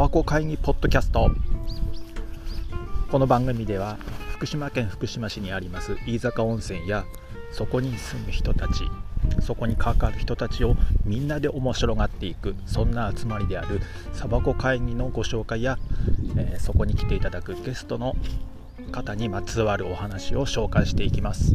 バコ会議ポッドキャスト。この番組では福島県福島市にあります飯坂温泉やそこに住む人たち、そこに関わる人たちをみんなで面白がっていく、そんな集まりであるサバコ会議のご紹介や、そこに来ていただくゲストの方にまつわるお話を紹介していきます。